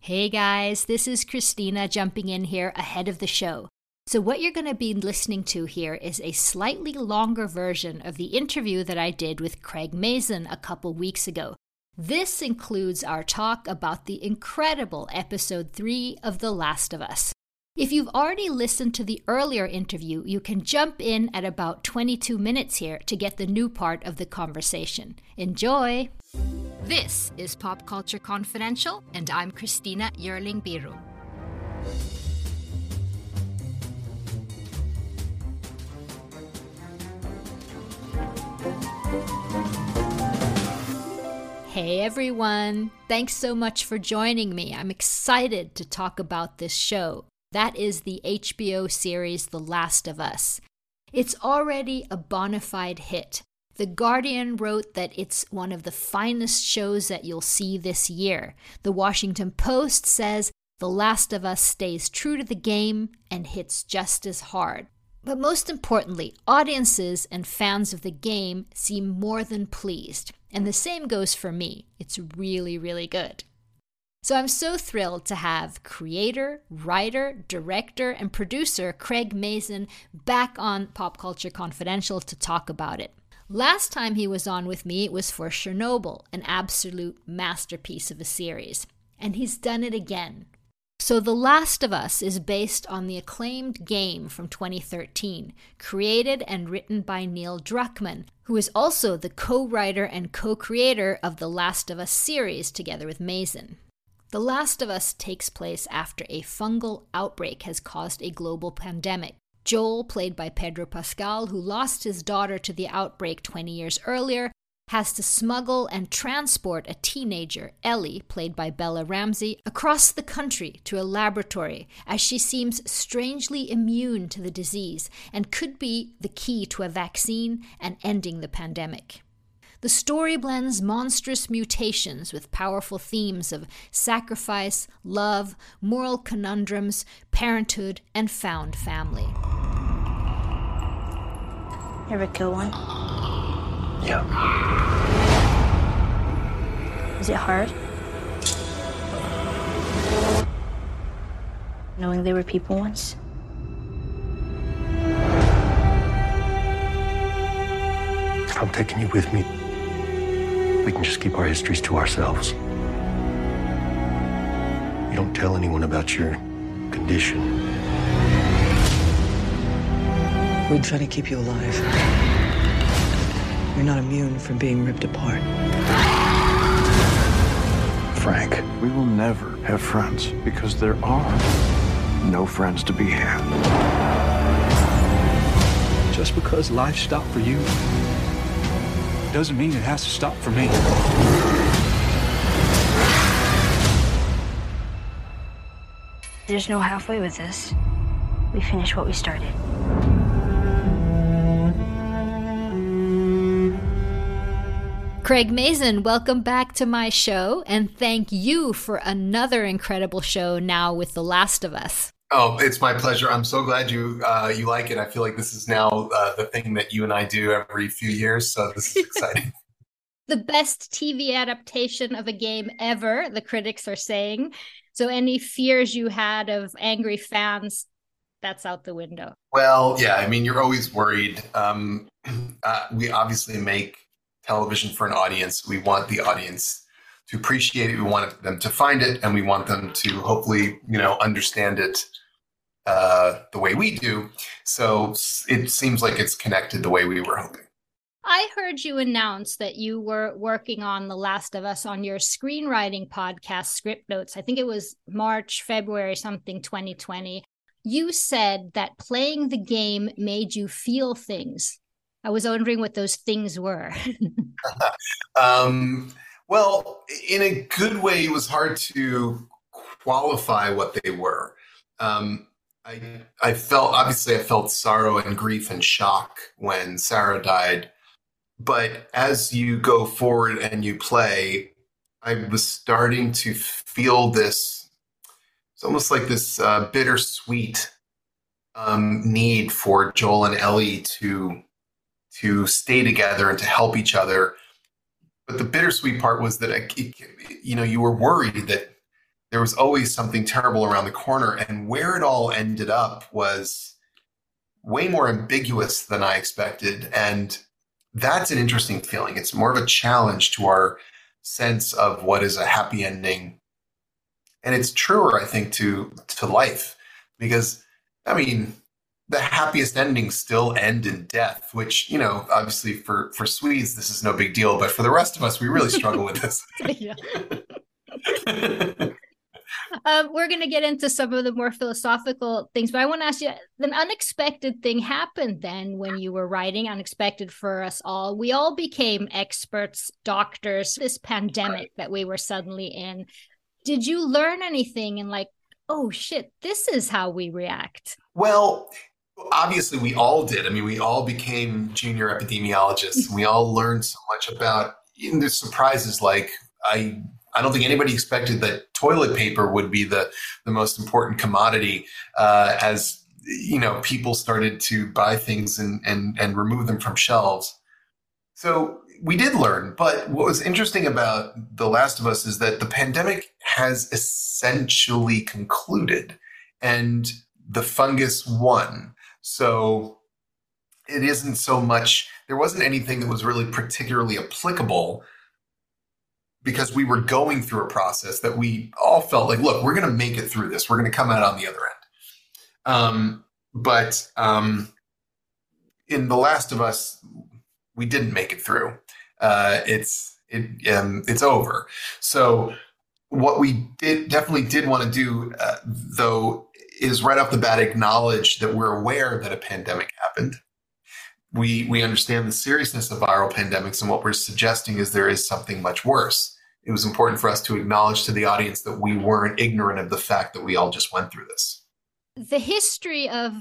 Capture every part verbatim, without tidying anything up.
Hey guys, this is Christina jumping in here ahead of the show. So what you're going to be listening to here is a slightly longer version of the interview that I did with Craig Mazin a couple weeks ago. This includes our talk about the incredible Episode three of The Last of Us. If you've already listened to the earlier interview, you can jump in at about twenty-two minutes here to get the new part of the conversation. Enjoy! This is Pop Culture Confidential, and I'm Christina Yerling Biru. Hey everyone, thanks so much for joining me. I'm excited to talk about this show. That is the H B O series The Last of Us. It's already a bona fide hit. The Guardian wrote that it's one of the finest shows that you'll see this year. The Washington Post says The Last of Us stays true to the game and hits just as hard. But most importantly, audiences and fans of the game seem more than pleased. And the same goes for me. It's really, really good. So I'm so thrilled to have creator, writer, director, and producer Craig Mazin back on Pop Culture Confidential to talk about it. Last time he was on with me, it was for Chernobyl, an absolute masterpiece of a series. And he's done it again. So The Last of Us is based on the acclaimed game from twenty thirteen, created and written by Neil Druckmann, who is also the co-writer and co-creator of The Last of Us series together with Mazin. The Last of Us takes place after a fungal outbreak has caused a global pandemic. Joel, played by Pedro Pascal, who lost his daughter to the outbreak twenty years earlier, has to smuggle and transport a teenager, Ellie, played by Bella Ramsey, across the country to a laboratory, as she seems strangely immune to the disease and could be the key to a vaccine and ending the pandemic. The story blends monstrous mutations with powerful themes of sacrifice, love, moral conundrums, parenthood, and found family. Ever kill one? Yeah. Is it hard? Knowing they were people once? I'm taking you with me. We can just keep our histories to ourselves. You don't tell anyone about your condition. We're trying to keep you alive. You're not immune from being ripped apart. Frank, we will never have friends because there are no friends to be had. Just because life stopped for you doesn't mean it has to stop for me. There's no halfway with this. We finish what we started. Craig Mazin, welcome back to my show, and thank you for another incredible show now with The Last of Us. Oh, it's my pleasure. I'm so glad you uh, you like it. I feel like this is now uh, the thing that you and I do every few years, so this is exciting. The best T V adaptation of a game ever, the critics are saying. So any fears you had of angry fans, that's out the window. Well, yeah, I mean, you're always worried. Um, uh, we obviously make television for an audience. We want the audience to appreciate it. We want them to find it, and we want them to hopefully, you know, understand it uh, the way we do. So it seems like it's connected the way we were hoping. I heard you announce that you were working on The Last of Us on your screenwriting podcast, Script Notes. I think it was March, February, something twenty twenty. You said that playing the game made you feel things. I was wondering what those things were. um, well, in a good way, it was hard to qualify what they were. Um, I, I felt, obviously I felt sorrow and grief and shock when Sarah died, but as you go forward and you play, I was starting to feel this, it's almost like this uh, bittersweet um, need for Joel and Ellie to, to stay together and to help each other. But the bittersweet part was that, I, you know, you were worried that there was always something terrible around the corner, and where it all ended up was way more ambiguous than I expected. And that's an interesting feeling. It's more of a challenge to our sense of what is a happy ending. And it's truer, I think, to, to life, because, I mean, the happiest endings still end in death, which, you know, obviously for, for Swedes, this is no big deal, but for the rest of us, we really struggle with this. Yeah. Um, we're going to get into some of the more philosophical things, but I want to ask you, an unexpected thing happened then when you were writing, unexpected for us all. We all became experts, doctors, this pandemic that we were suddenly in. Did you learn anything and like, oh shit, this is how we react? Well, obviously we all did. I mean, we all became junior epidemiologists. We all learned so much about, you know, there's surprises like I... I don't think anybody expected that toilet paper would be the, the most important commodity uh, as, you know, people started to buy things and, and, and remove them from shelves. So we did learn. But what was interesting about The Last of Us is that the pandemic has essentially concluded and the fungus won. So it isn't so much, there wasn't anything that was really particularly applicable, because we were going through a process that we all felt like, look, we're going to make it through this. We're going to come out on the other end. Um, but um, in The Last of Us, we didn't make it through. Uh, it's it, um, it's over. So what we did definitely did want to do, uh, though, is right off the bat acknowledge that we're aware that a pandemic happened. We we understand the seriousness of viral pandemics, and what we're suggesting is there is something much worse. It was important for us to acknowledge to the audience that we weren't ignorant of the fact that we all just went through this. The history of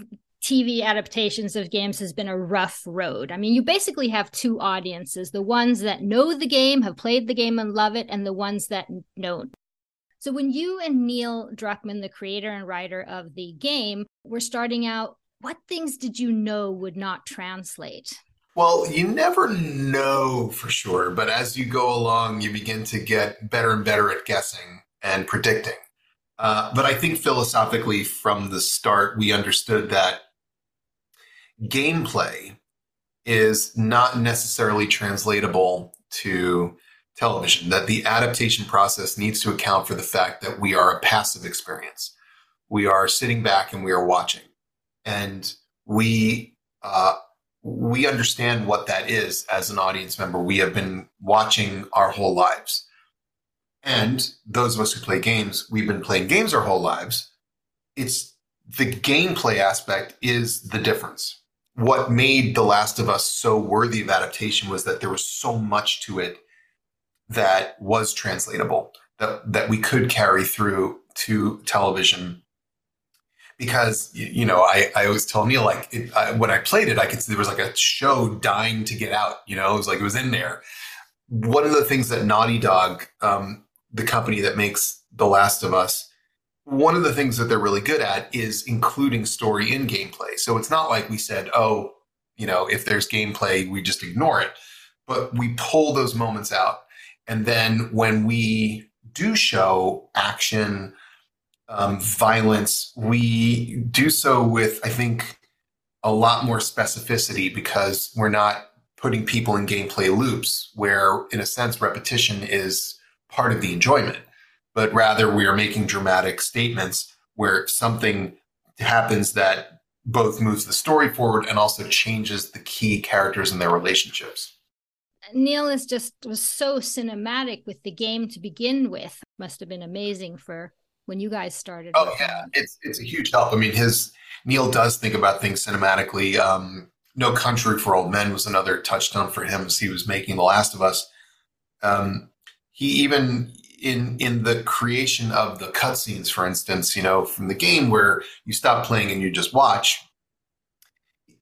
T V adaptations of games has been a rough road. I mean, you basically have two audiences, the ones that know the game, have played the game and love it, and the ones that don't. So when you and Neil Druckmann, the creator and writer of the game, were starting out, what things did you know would not translate? Well, you never know for sure, but as you go along, you begin to get better and better at guessing and predicting. Uh, but I think philosophically from the start, we understood that gameplay is not necessarily translatable to television, that the adaptation process needs to account for the fact that we are a passive experience. We are sitting back and we are watching. And we uh, we understand what that is as an audience member. We have been watching our whole lives. And those of us who play games, we've been playing games our whole lives. It's the gameplay aspect is the difference. What made The Last of Us so worthy of adaptation was that there was so much to it that was translatable, that, that we could carry through to television. Because, you know, I, I always tell Neil, like, it, I, when I played it, I could see there was like a show dying to get out. You know, it was like it was in there. One of the things that Naughty Dog, um, the company that makes The Last of Us, one of the things that they're really good at is including story in gameplay. So it's not like we said, oh, you know, if there's gameplay, we just ignore it. But we pull those moments out. And then when we do show action, Um, violence, we do so with, I think, a lot more specificity, because we're not putting people in gameplay loops where, in a sense, repetition is part of the enjoyment, but rather we are making dramatic statements where something happens that both moves the story forward and also changes the key characters and their relationships. Neil is just was so cinematic with the game to begin with. Must have been amazing for when you guys started. Oh yeah, it's it's a huge help. I mean, his Neil does think about things cinematically. Um, No Country for Old Men was another touchstone for him as he was making The Last of Us. Um, he even in in the creation of the cutscenes, for instance, you know, from the game where you stop playing and you just watch,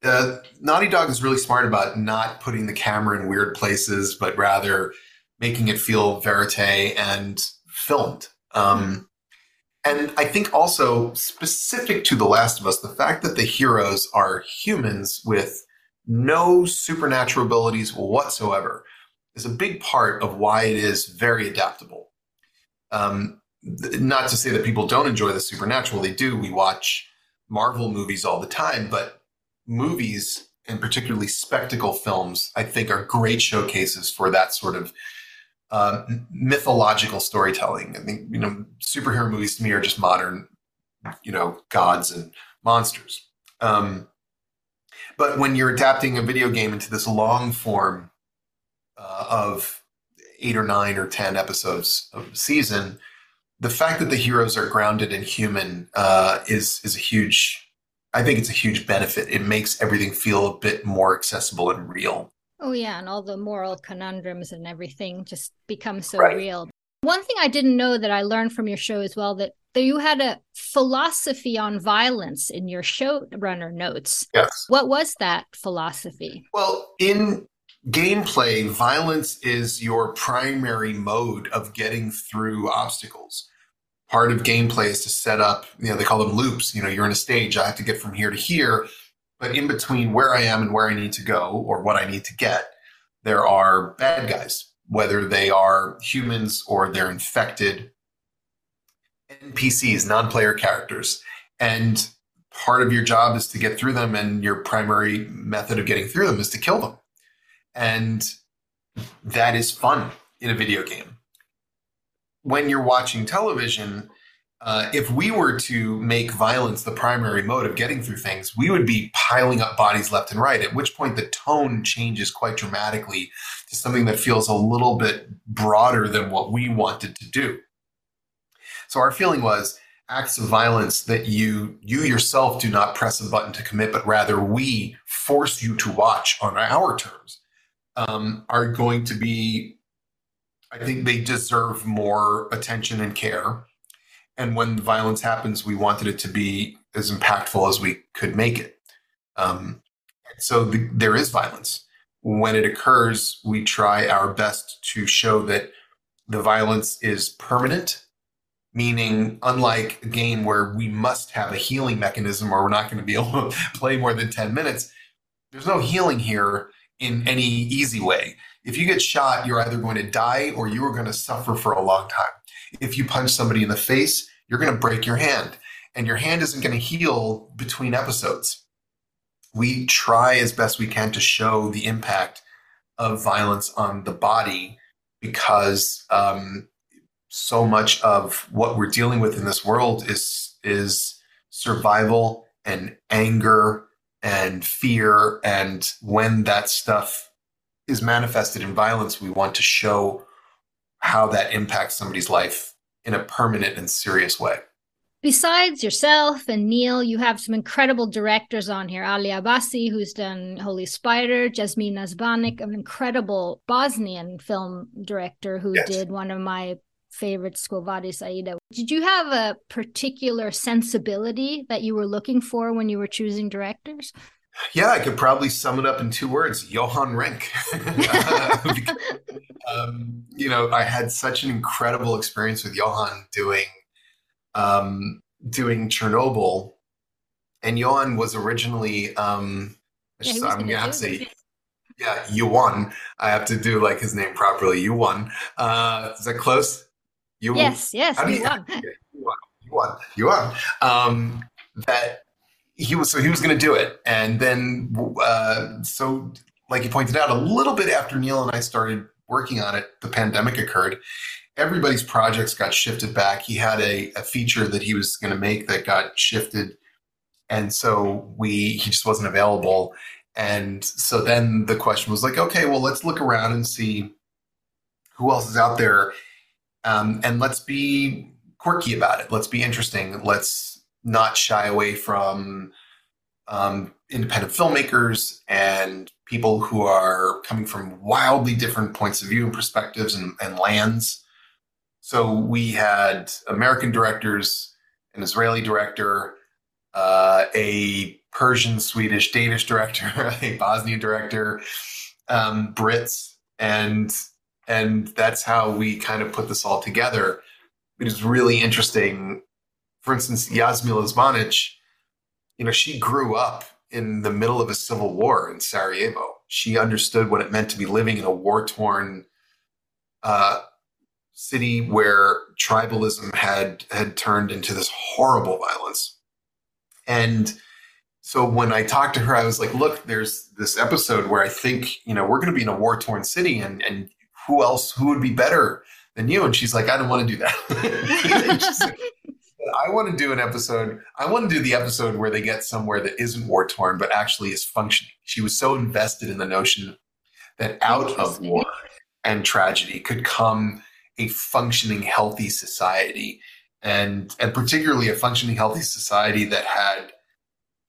uh, Naughty Dog is really smart about not putting the camera in weird places, but rather making it feel verite and filmed. Um, and I think also specific to The Last of Us, the fact that the heroes are humans with no supernatural abilities whatsoever is a big part of why it is very adaptable. Um, th- not to say that people don't enjoy the supernatural. They do. We watch Marvel movies all the time, but movies, and particularly spectacle films, I think are great showcases for that sort of uh, mythological storytelling. I think, you know, superhero movies to me are just modern, you know, gods and monsters. Um, but when you're adapting a video game into this long form Uh, of eight or nine or ten episodes of the season, the fact that the heroes are grounded and human uh, is is a huge, I think it's a huge benefit. It makes everything feel a bit more accessible and real. Oh yeah, and all the moral conundrums and everything just become so right. real. One thing I didn't know that I learned from your show as well, that you had a philosophy on violence in your showrunner notes. Yes. What was that philosophy? Well, in gameplay, violence is your primary mode of getting through obstacles. Part of gameplay is to set up, you know, they call them loops. You know, you're in a stage, I have to get from here to here. But in between where I am and where I need to go or what I need to get, there are bad guys, whether they are humans or they're infected, N P Cs, non-player characters. And part of your job is to get through them, and your primary method of getting through them is to kill them. And that is fun in a video game. When you're watching television, uh, if we were to make violence the primary mode of getting through things, we would be piling up bodies left and right, at which point the tone changes quite dramatically to something that feels a little bit broader than what we wanted to do. So our feeling was acts of violence that you you yourself do not press a button to commit, but rather we force you to watch on our terms. Um, are going to be, I think they deserve more attention and care. And when violence happens, we wanted it to be as impactful as we could make it. Um, so the, there is violence. When it occurs, we try our best to show that the violence is permanent, meaning unlike a game where we must have a healing mechanism or we're not going to be able to play more than ten minutes, there's no healing here in any easy way. If you get shot, you're either going to die or you are going to suffer for a long time. If you punch somebody in the face, you're going to break your hand, and your hand isn't going to heal between episodes. We try as best we can to show the impact of violence on the body because um, so much of what we're dealing with in this world is is survival and anger and fear, and when that stuff is manifested in violence, we want to show how that impacts somebody's life in a permanent and serious way. Besides yourself and Neil, you have some incredible directors on here. Ali Abbasi, who's done Holy Spider, Jasmila Žbanić, an incredible Bosnian film director who yes. did one of my favorite Quo Vadis, Aida. Did you have a particular sensibility that you were looking for when you were choosing directors? Yeah, I could probably sum it up in two words: Johan Renck. uh, because, um, you know, I had such an incredible experience with Johan doing um, doing Chernobyl, and Johan was originally um, yeah, just, I'm gonna have to say. Yeah, Johan. I have to do like his name properly. Johan. Uh, is that close? You, yes, yes, you won. You won. You won. Um, that he was so he was going to do it, and then uh, so like you pointed out, a little bit after Neil and I started working on it, the pandemic occurred. Everybody's projects got shifted back. He had a, a feature that he was going to make that got shifted, and so we he just wasn't available. And so then the question was like, okay, well, let's look around and see who else is out there. Um, and let's be quirky about it. Let's be interesting. Let's not shy away from um, independent filmmakers and people who are coming from wildly different points of view and perspectives and, and lands. So we had American directors, an Israeli director, uh, a Persian, Swedish, Danish director, a Bosnian director, um, Brits, and and that's how we kind of put this all together. It is really interesting. For instance, Jasmila Žbanić, you know, she grew up in the middle of a civil war in Sarajevo. She understood what it meant to be living in a war-torn uh, city where tribalism had had turned into this horrible violence. And so when I talked to her, I was like, look, there's this episode where I think, you know, we're going to be in a war-torn city, and and who else, who would be better than you? And she's like, I don't want to do that. I want to do an episode. I want to do the episode where they get somewhere that isn't war torn, but actually is functioning. She was so invested in the notion that out of war and tragedy could come a functioning, healthy society, and and particularly a functioning, healthy society that had,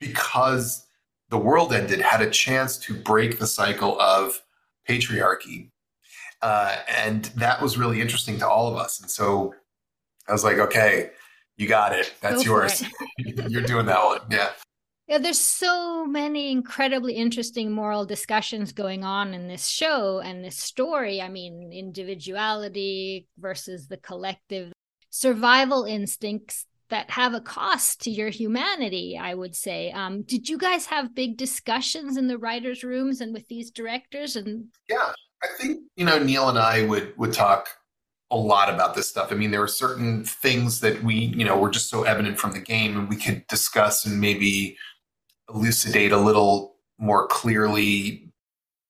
because the world ended, had a chance to break the cycle of patriarchy. Uh, and that was really interesting to all of us. And so I was like, okay, you got it. That's yours. It. You're doing that one. Yeah. Yeah. There's so many incredibly interesting moral discussions going on in this show and this story. I mean, individuality versus the collective, survival instincts that have a cost to your humanity, I would say. Um, did you guys have big discussions in the writers' rooms and with these directors? And yeah, I think, you know, Neil and I would would talk a lot about this stuff. I mean, there were certain things that we, you know, were just so evident from the game, and we could discuss and maybe elucidate a little more clearly.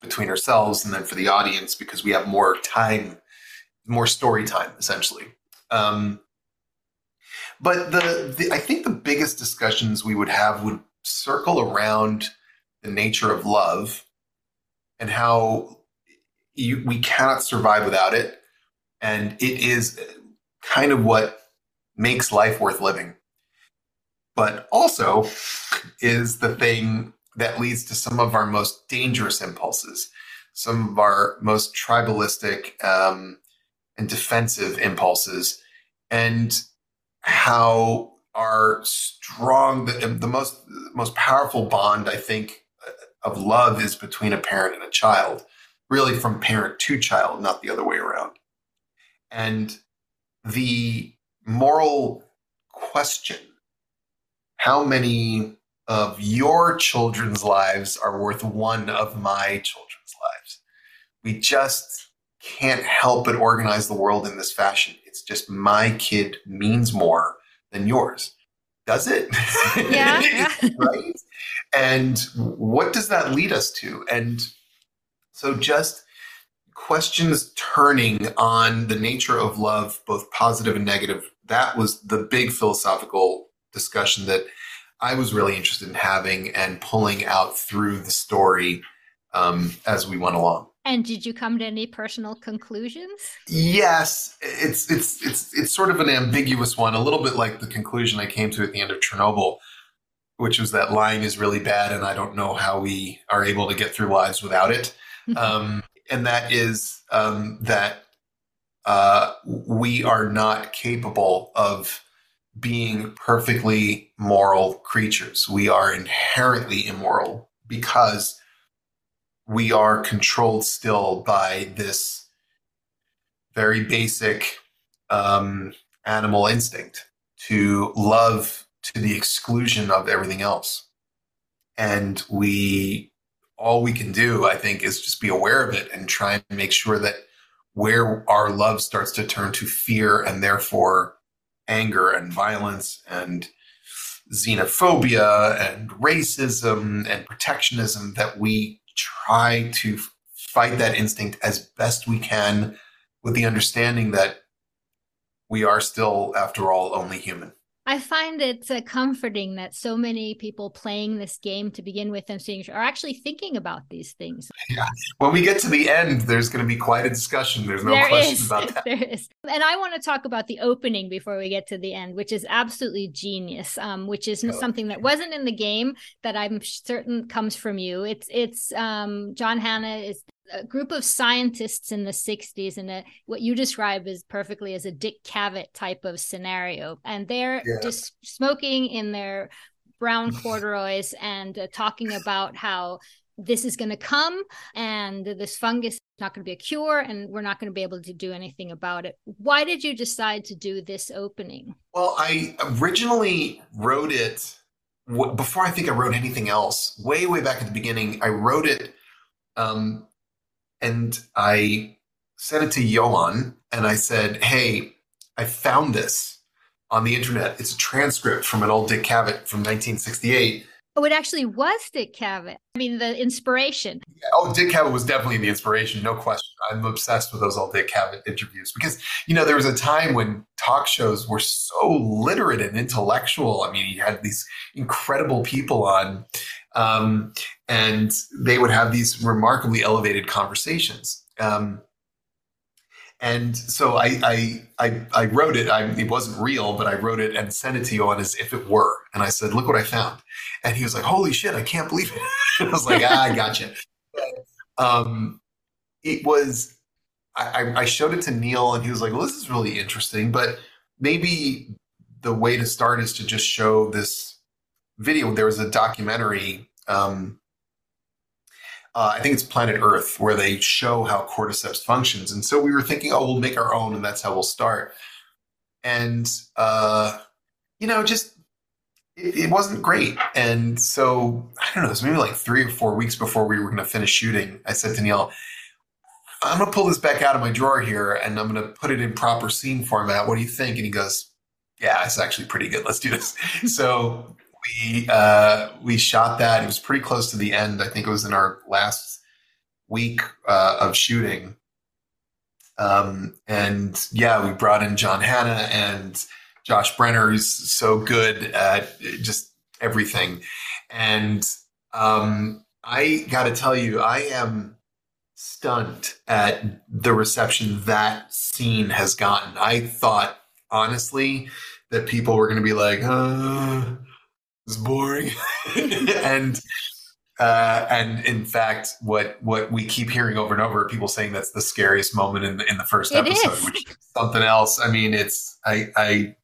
Between ourselves and then for the audience, because we have more time, more story time, essentially. Um, but the, the I think the biggest discussions we would have would circle around the nature of love and how you, we cannot survive without it. And it is kind of what makes life worth living. But also is the thing that leads to some of our most dangerous impulses, some of our most tribalistic um, and defensive impulses, and how our strong, the, the most most powerful bond, I think, of love is between a parent and a child, really from parent to child, not the other way around. And the moral question, how many of your children's lives are worth one of my children's lives. We just can't help but organize the world in this fashion. It's just my kid means more than yours. Does it? Yeah. Yeah. Right? And what does that lead us to? And so just questions turning on the nature of love, both positive and negative, that was the big philosophical discussion that I was really interested in having and pulling out through the story um, as we went along. And did you come to any personal conclusions? Yes, it's it's it's it's sort of an ambiguous one, a little bit like the conclusion I came to at the end of Chernobyl, which was that lying is really bad, and I don't know how we are able to get through lives without it. um, and that is um, that uh, we are not capable of being perfectly moral creatures. We are inherently immoral because we are controlled still by this very basic um, animal instinct to love to the exclusion of everything else. And we, all we can do, I think, is just be aware of it and try and make sure that where our love starts to turn to fear and therefore anger and violence and xenophobia and racism and protectionism, that we try to fight that instinct as best we can with the understanding that we are still, after all, only human. I find it uh, comforting that so many people playing this game to begin with and seeing are actually thinking about these things. Yeah. When we get to the end, there's going to be quite a discussion. There's no there question is. about that. There is. And I want to talk about the opening before we get to the end, which is absolutely genius, um, which is oh. something that wasn't in the game that I'm certain comes from you. It's, it's um, John Hannah is a group of scientists in the sixties, and a, what you describe is perfectly as a Dick Cavett type of scenario. And they're yeah. just smoking in their brown corduroys and uh, talking about how this is going to come and this fungus is not going to be a cure and we're not going to be able to do anything about it. Why did you decide to do this opening? Well, I originally wrote it w- before I think I wrote anything else, way, way back at the beginning. I wrote it um, And I sent it to Johan and I said, hey, I found this on the internet. It's a transcript from an old Dick Cavett from nineteen sixty-eight. Oh, it actually was Dick Cavett. I mean, the inspiration. Yeah, oh, Dick Cavett was definitely the inspiration. No question. I'm obsessed with those old Dick Cavett interviews because, you know, there was a time when talk shows were so literate and intellectual. I mean, you had these incredible people on um, and they would have these remarkably elevated conversations. Um, and so I, I, I, I wrote it. I, it wasn't real, but I wrote it and sent it to Johan as if it were. And I said, look what I found. And he was like, holy shit, I can't believe it. And I was like, ah, I gotcha. Um, it was, I, I showed it to Neil and he was like, well, this is really interesting, but maybe the way to start is to just show this video. There was a documentary, um, Uh, I think it's Planet Earth, where they show how cordyceps functions. And so we were thinking, oh, we'll make our own and that's how we'll start. And, uh, you know, just it, it wasn't great. And so, I don't know, it was maybe like three or four weeks before we were going to finish shooting. I said to Neil, I'm going to pull this back out of my drawer here and I'm going to put it in proper scene format. What do you think? And he goes, yeah, it's actually pretty good. Let's do this. So We uh, we shot that. It was pretty close to the end. I think it was in our last week uh, of shooting. Um, and yeah, we brought in John Hannah and Josh Brenner, who's so good at just everything. And um, I got to tell you, I am stunned at the reception that scene has gotten. I thought, honestly, that people were going to be like, uh it's boring. and uh, and in fact, what what we keep hearing over and over are people saying that's the scariest moment in the, in the first it episode, is. which is something else. I mean, it's I I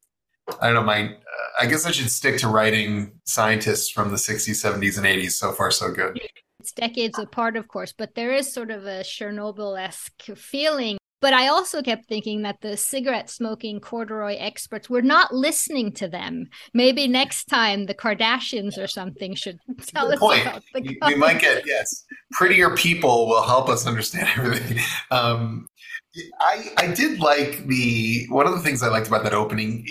I don't know. My uh, I guess I should stick to writing scientists from the sixties, seventies, and eighties. So far, so good. It's decades apart, of course, but there is sort of a Chernobyl-esque feeling. But I also kept thinking that the cigarette smoking corduroy experts were not listening to them. Maybe next time the Kardashians or something should tell Good us point. about the you, We might get, yes, prettier people will help us understand everything. Um, I, I did like the, one of the things I liked about that opening,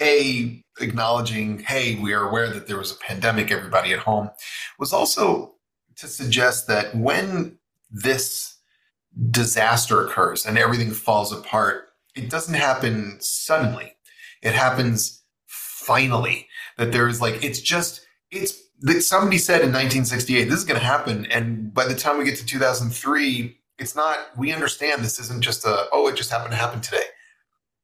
A, acknowledging, hey, we are aware that there was a pandemic, everybody at home, was also to suggest that when this disaster occurs and everything falls apart, it doesn't happen suddenly. It happens finally. That there is like, it's just, it's, somebody said in nineteen sixty-eight, this is going to happen. And by the time we get to two thousand three, it's not, we understand this isn't just a, oh, it just happened to happen today.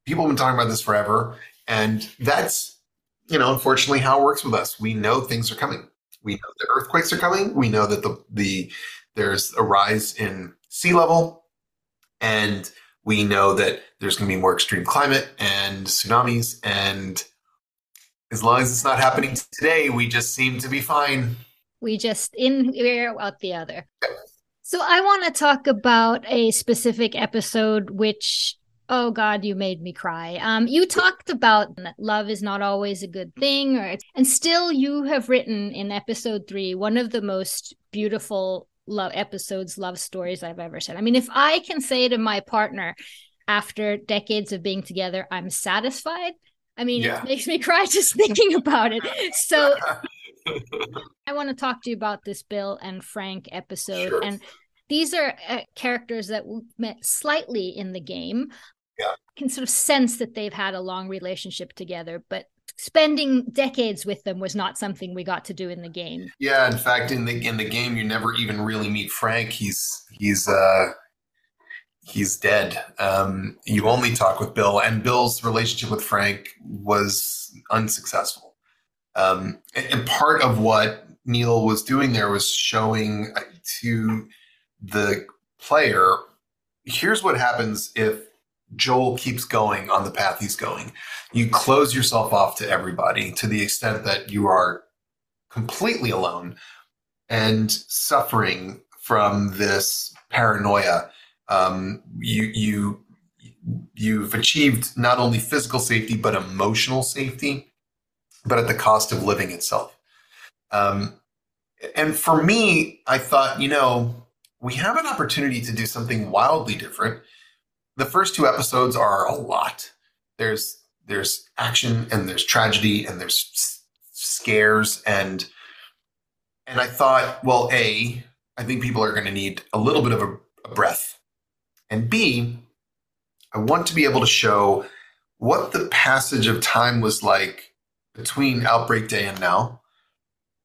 People have been talking about this forever. And that's, you know, unfortunately how it works with us. We know things are coming. We know the earthquakes are coming. We know that the, the, there's a rise in sea level, and we know that there's going to be more extreme climate and tsunamis, and as long as it's not happening today, we just seem to be fine. We just in here, out the other. Okay. So I want to talk about a specific episode which, oh God, you made me cry. Um, you talked about that love is not always a good thing, or and still you have written in episode three, one of the most beautiful love episodes, love stories I've ever said. I mean, if I can say to my partner after decades of being together, I'm satisfied. I mean, yeah. It makes me cry just thinking about it. So I want to talk to you about this Bill and Frank episode. Sure. And these are uh, characters that we met slightly in the game. yeah. can sort of sense that they've had a long relationship together, but spending decades with them was not something we got to do in the game. Yeah, in fact, in the in the game, you never even really meet Frank. He's he's uh, he's dead. Um, you only talk with Bill, and Bill's relationship with Frank was unsuccessful. Um, and part of what Neil was doing there was showing to the player, here's what happens if Joel keeps going on the path he's going. You close yourself off to everybody to the extent that you are completely alone and suffering from this paranoia. Um, you, you, you've achieved not only physical safety, but emotional safety, but at the cost of living itself. Um, and for me, I thought, you know, we have an opportunity to do something wildly different. The first two episodes are a lot. There's there's action and there's tragedy and there's s- scares and and I thought, well, A, I think people are going to need a little bit of a, a breath, and B, I want to be able to show what the passage of time was like between Outbreak Day and now,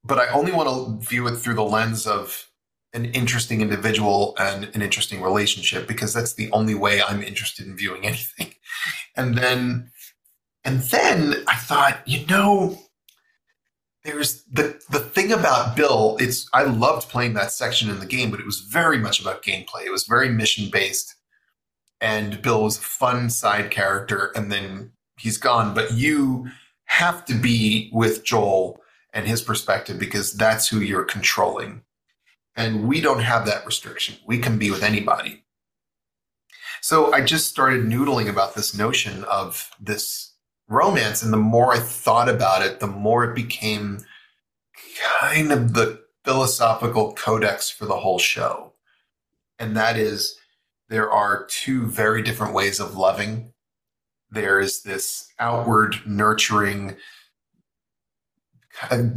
but I only want to view it through the lens of an interesting individual and an interesting relationship, because that's the only way I'm interested in viewing anything. And then, and then I thought, you know, there's the, the thing about Bill, it's, I loved playing that section in the game, but it was very much about gameplay. It was very mission based, and Bill was a fun side character, and then he's gone, but you have to be with Joel and his perspective, because that's who you're controlling. And we don't have that restriction. We can be with anybody. So I just started noodling about this notion of this romance. And the more I thought about it, the more it became kind of the philosophical codex for the whole show. And that is, there are two very different ways of loving. There is this outward, nurturing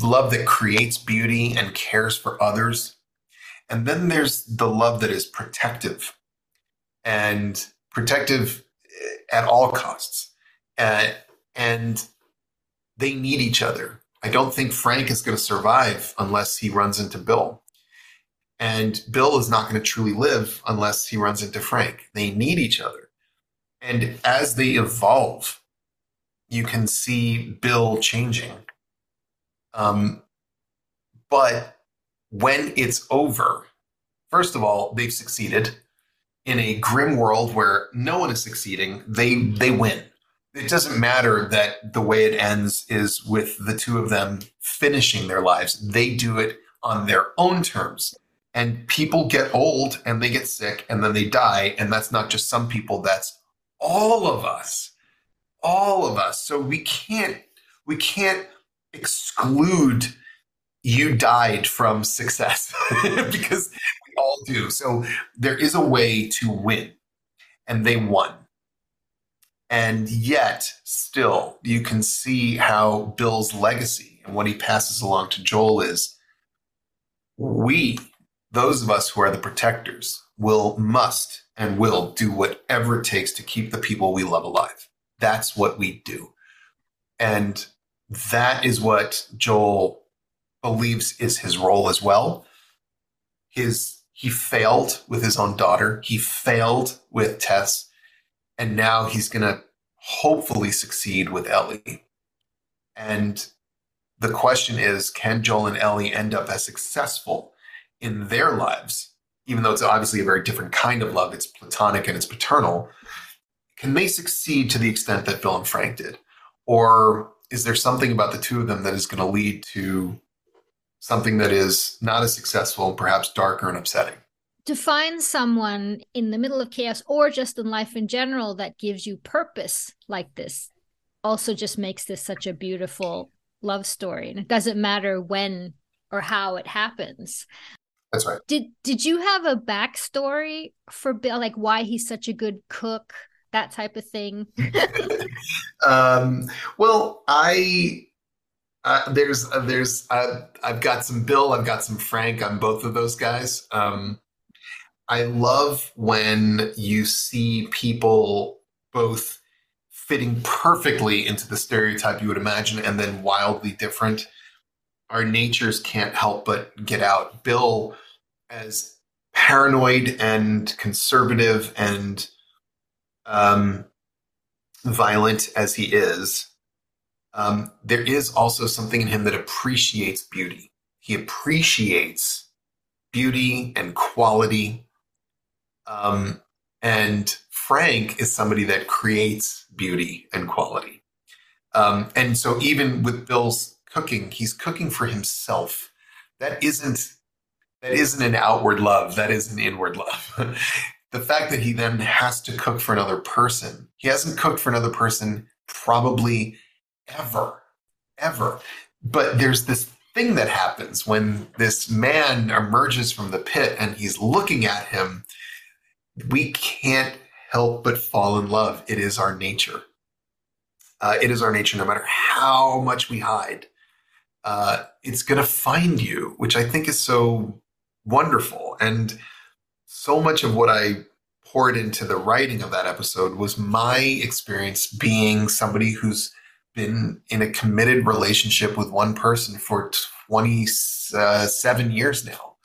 love that creates beauty and cares for others. And then there's the love that is protective, and protective at all costs. Uh, and they need each other. I don't think Frank is going to survive unless he runs into Bill. And Bill is not going to truly live unless he runs into Frank. They need each other. And as they evolve, you can see Bill changing. Um, but... When it's over, first of all, they've succeeded. In a grim world where no one is succeeding, they they win. It doesn't matter that the way it ends is with the two of them finishing their lives. They do it on their own terms. And people get old and they get sick and then they die. And that's not just some people, that's all of us. All of us. So we can't we can't exclude you died from success because we all do. So there is a way to win, and they won. And yet still you can see how Bill's legacy and what he passes along to Joel is, we, those of us who are the protectors, will must and will do whatever it takes to keep the people we love alive. That's what we do. And that is what Joel believes is his role as well. His he failed with his own daughter. He failed with Tess, and now he's going to hopefully succeed with Ellie. And the question is, can Joel and Ellie end up as successful in their lives, even though it's obviously a very different kind of love? It's platonic and it's paternal. Can they succeed to the extent that Bill and Frank did, or is there something about the two of them that is going to lead to something that is not as successful, perhaps darker and upsetting? To find someone in the middle of chaos or just in life in general that gives you purpose like this also just makes this such a beautiful love story. And it doesn't matter when or how it happens. That's right. Did did you have a backstory for Bill, like why he's such a good cook, that type of thing? um, well, I... Uh, there's, uh, there's, uh, I've got some Bill, I've got some Frank. I'm both of those guys. Um, I love when you see people both fitting perfectly into the stereotype you would imagine and then wildly different. Our natures can't help but get out. Bill, as paranoid and conservative and um, violent as he is, um, there is also something in him that appreciates beauty. He appreciates beauty and quality. Um, and Frank is somebody that creates beauty and quality. Um, and so even with Bill's cooking, he's cooking for himself. That isn't, that isn't an outward love. That is an inward love. The fact that he then has to cook for another person. He hasn't cooked for another person probably ever, ever. But there's this thing that happens when this man emerges from the pit and he's looking at him. We can't help but fall in love. It is our nature. Uh, it is our nature, no matter how much we hide. Uh, it's going to find you, which I think is so wonderful. And so much of what I poured into the writing of that episode was my experience being somebody who's been in a committed relationship with one person for twenty-seven years now.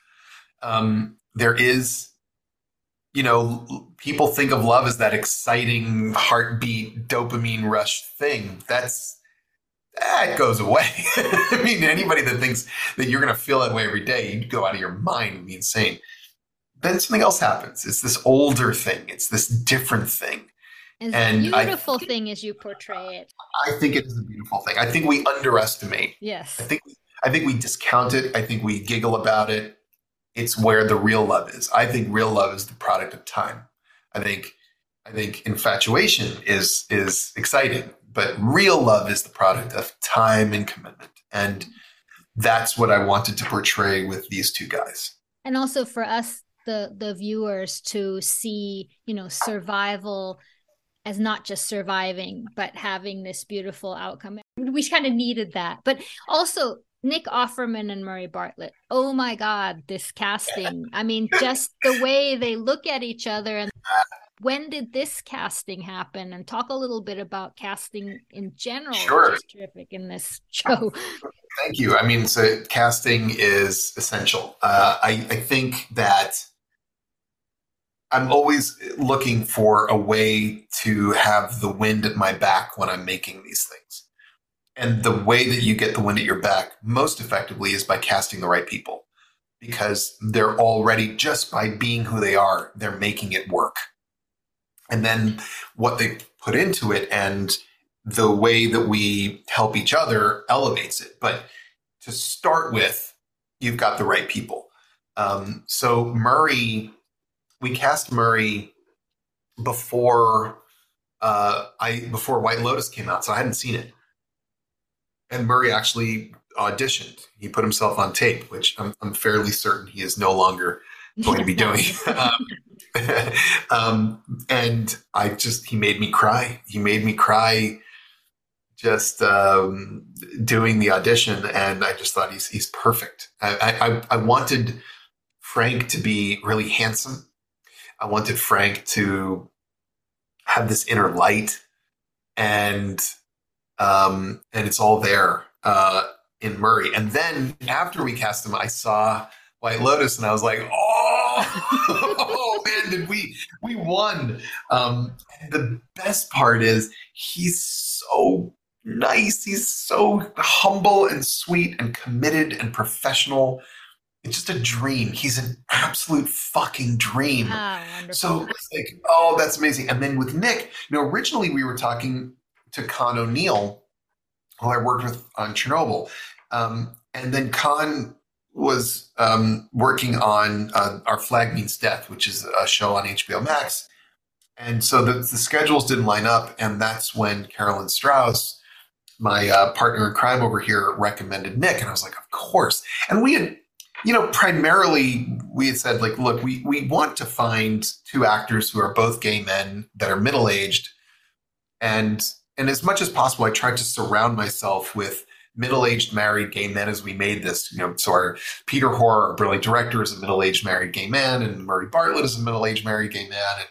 Um, there is, you know, people think of love as that exciting heartbeat, dopamine rush thing. That's, that goes away. I mean, anybody that thinks that you're going to feel that way every day, you'd go out of your mind and be insane. Then something else happens. It's this older thing. It's this different thing. And it's a beautiful I, thing as you portray it. I think it is a beautiful thing. I think we underestimate. Yes. I think, I think we discount it. I think we giggle about it. It's where the real love is. I think real love is the product of time. I think, I think infatuation is, is exciting, but real love is the product of time and commitment. And that's what I wanted to portray with these two guys. And also for us, the, the viewers, to see, you know, survival as not just surviving, but having this beautiful outcome. We kind of needed that, but also Nick Offerman and Murray Bartlett. Oh my God, this casting. I mean, just the way they look at each other. And when did this casting happen? And talk a little bit about casting in general, sure. Which is terrific in this show. Thank you. I mean, so casting is essential. Uh, I, I think that I'm always looking for a way to have the wind at my back when I'm making these things. And the way that you get the wind at your back most effectively is by casting the right people, because they're already, just by being who they are, they're making it work. And then what they put into it and the way that we help each other elevates it. But to start with, you've got the right people. Um, so Murray, we cast Murray before uh, I before White Lotus came out, so I hadn't seen it. And Murray actually auditioned. He put himself on tape, which I'm, I'm fairly certain he is no longer going to be doing. um, um, and I just, he made me cry. He made me cry just um, doing the audition. And I just thought he's, he's perfect. I, I, I wanted Frank to be really handsome. I wanted Frank to have this inner light, and Um, and it's all there uh, in Murray. And then after we cast him, I saw White Lotus, and I was like, "Oh, oh man, did we we won!" Um, and the best part is he's so nice. He's so humble and sweet and committed and professional. It's just a dream. He's an absolute fucking dream. Ah, wonderful. So it's like, oh, that's amazing. And then with Nick, you know, originally we were talking to Con O'Neill, who I worked with on Chernobyl. Um, and then Con was um, working on uh, Our Flag Means Death, which is a show on H B O Max. And so the, the schedules didn't line up. And that's when Carolyn Strauss, my uh, partner in crime over here, recommended Nick. And I was like, of course. And we had, you know, primarily we had said, like, look, we, we want to find two actors who are both gay men that are middle-aged. And And as much as possible, I tried to surround myself with middle-aged married gay men as we made this. You know, so our Peter Hoare, our brilliant director, is a middle-aged married gay man, and Murray Bartlett is a middle-aged married gay man, and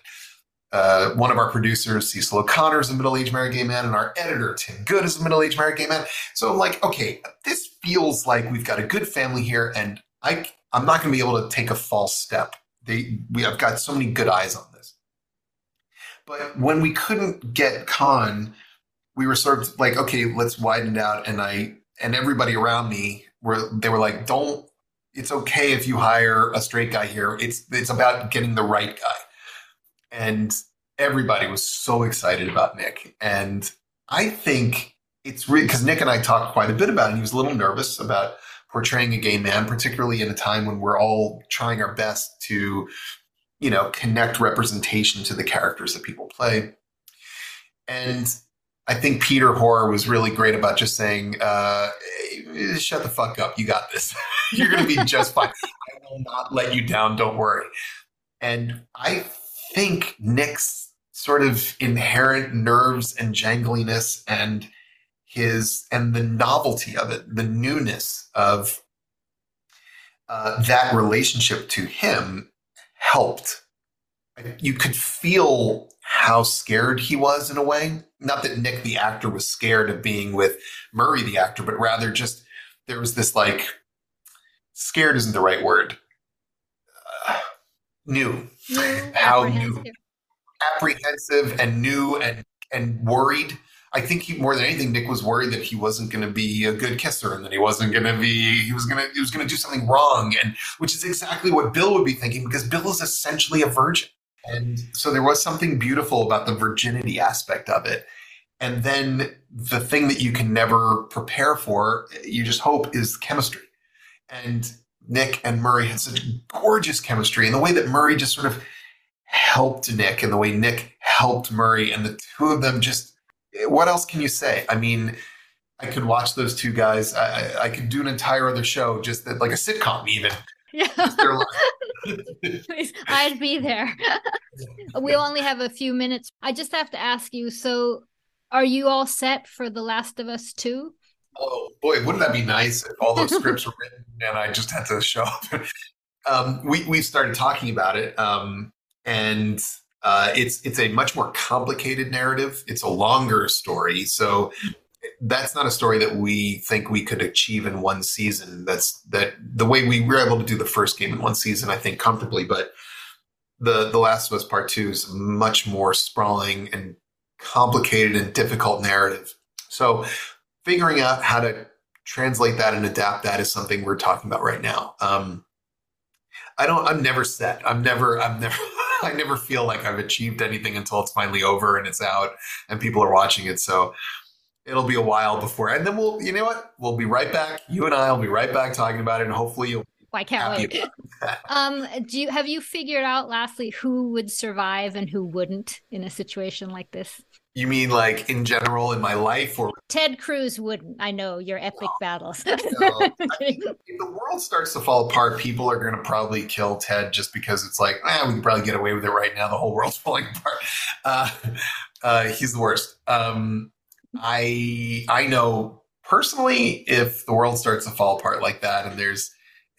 Uh, one of our producers, Cecil O'Connor, is a middle-aged married gay man, and our editor, Tim Good, is a middle-aged married gay man. So I'm like, okay, this feels like we've got a good family here, and I, I'm not going to be able to take a false step. They, we, I've got so many good eyes on this. But when we couldn't get Con, we were sort of like, okay, let's widen it out. And I and everybody around me were they were like, don't. It's okay if you hire a straight guy here. It's it's about getting the right guy. And everybody was so excited about Nick. And I think it's really, because Nick and I talked quite a bit about it. And he was a little nervous about portraying a gay man, particularly in a time when we're all trying our best to, you know, connect representation to the characters that people play. And I think Peter Hoare was really great about just saying, uh, shut the fuck up. You got this. You're going to be just fine. I will not let you down. Don't worry. And I think Nick's sort of inherent nerves and jangliness and his and the novelty of it, the newness of uh, that relationship to him helped. You could feel how scared he was in a way. Not that Nick, the actor, was scared of being with Murray, the actor, but rather just there was this like, scared isn't the right word. Uh, new. new. How new. Apprehensive and new and, and worried. I think he, more than anything, Nick was worried that he wasn't going to be a good kisser and that he wasn't going to be, he was going to, he was going to do something wrong. And which is exactly what Bill would be thinking, because Bill is essentially a virgin. And so there was something beautiful about the virginity aspect of it. And then the thing that you can never prepare for, you just hope, is chemistry. And Nick and Murray had such gorgeous chemistry, and the way that Murray just sort of helped Nick and the way Nick helped Murray, and the two of them just, what else can you say? I mean, I could watch those two guys. I, I could do an entire other show, just that, like a sitcom even. Yeah. Please, I'd be there. We only have a few minutes. I just have to ask you, so are you all set for The Last of Us two? Oh, boy, wouldn't that be nice if all those scripts were written and I just had to show up? um, we, we started talking about it, um, and uh, it's it's a much more complicated narrative. It's a longer story, so that's not a story that we think we could achieve in one season. That's that the way we were able to do the first game in one season, I think, comfortably. But the the Last of Us Part Two is a much more sprawling and complicated and difficult narrative. So figuring out how to translate that and adapt that is something we're talking about right now. Um, I don't. I'm never set. I'm never. I'm never. I never feel like I've achieved anything until it's finally over and it's out and people are watching it. So it'll be a while before, and then we'll. You know what? We'll be right back. You and I will be right back talking about it, and hopefully you'll. Why can't we? um, do you have you figured out? Lastly, who would survive and who wouldn't in a situation like this? You mean like in general in my life? Or Ted Cruz wouldn't. I know your epic no, battles. No. I mean, if the world starts to fall apart, people are going to probably kill Ted just because it's like, ah, eh, we can probably get away with it right now. The whole world's falling apart. Uh, uh, he's the worst. Um, I I know personally, if the world starts to fall apart like that, and there's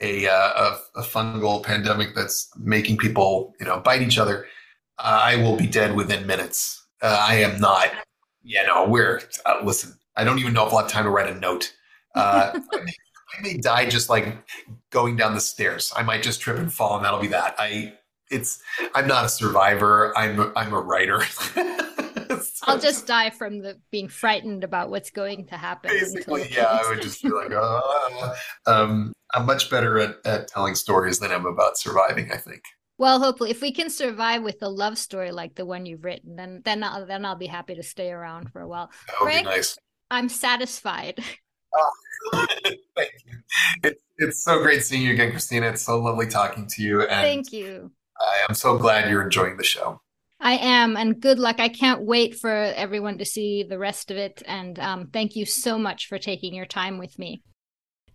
a uh, a, a fungal pandemic that's making people, you know, bite each other, uh, I will be dead within minutes. Uh, I am not, yeah, no, we're, uh, listen, I don't even know if I'll have time to write a note. Uh, I, may, I may die just like going down the stairs. I might just trip and fall and that'll be that. I, it's, I'm not a survivor. I'm, a, I'm a writer. So, I'll just die from the being frightened about what's going to happen. Basically, yeah, I would just be like, oh, um, I'm much better at, at telling stories than I'm about surviving, I think. Well, hopefully, if we can survive with a love story like the one you've written, then then I'll, then I'll be happy to stay around for a while. That would Frank, be nice. I'm satisfied. Oh, thank you. It, it's so great seeing you again, Christina. It's so lovely talking to you. And thank you. I am so glad you're enjoying the show. I am, and good luck. I can't wait for everyone to see the rest of it. And um, thank you so much for taking your time with me.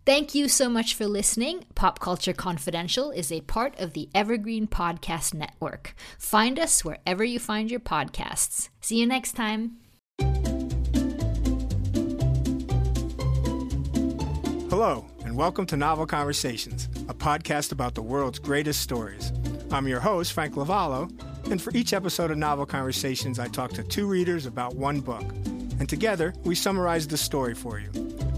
Thank you so much for listening. Pop Culture Confidential is a part of the Evergreen Podcast Network. Find us wherever you find your podcasts. See you next time. Hello, and welcome to Novel Conversations, a podcast about the world's greatest stories. I'm your host, Frank Lavallo, And for each episode of Novel Conversations, I talk to two readers about one book. And together, we summarize the story for you.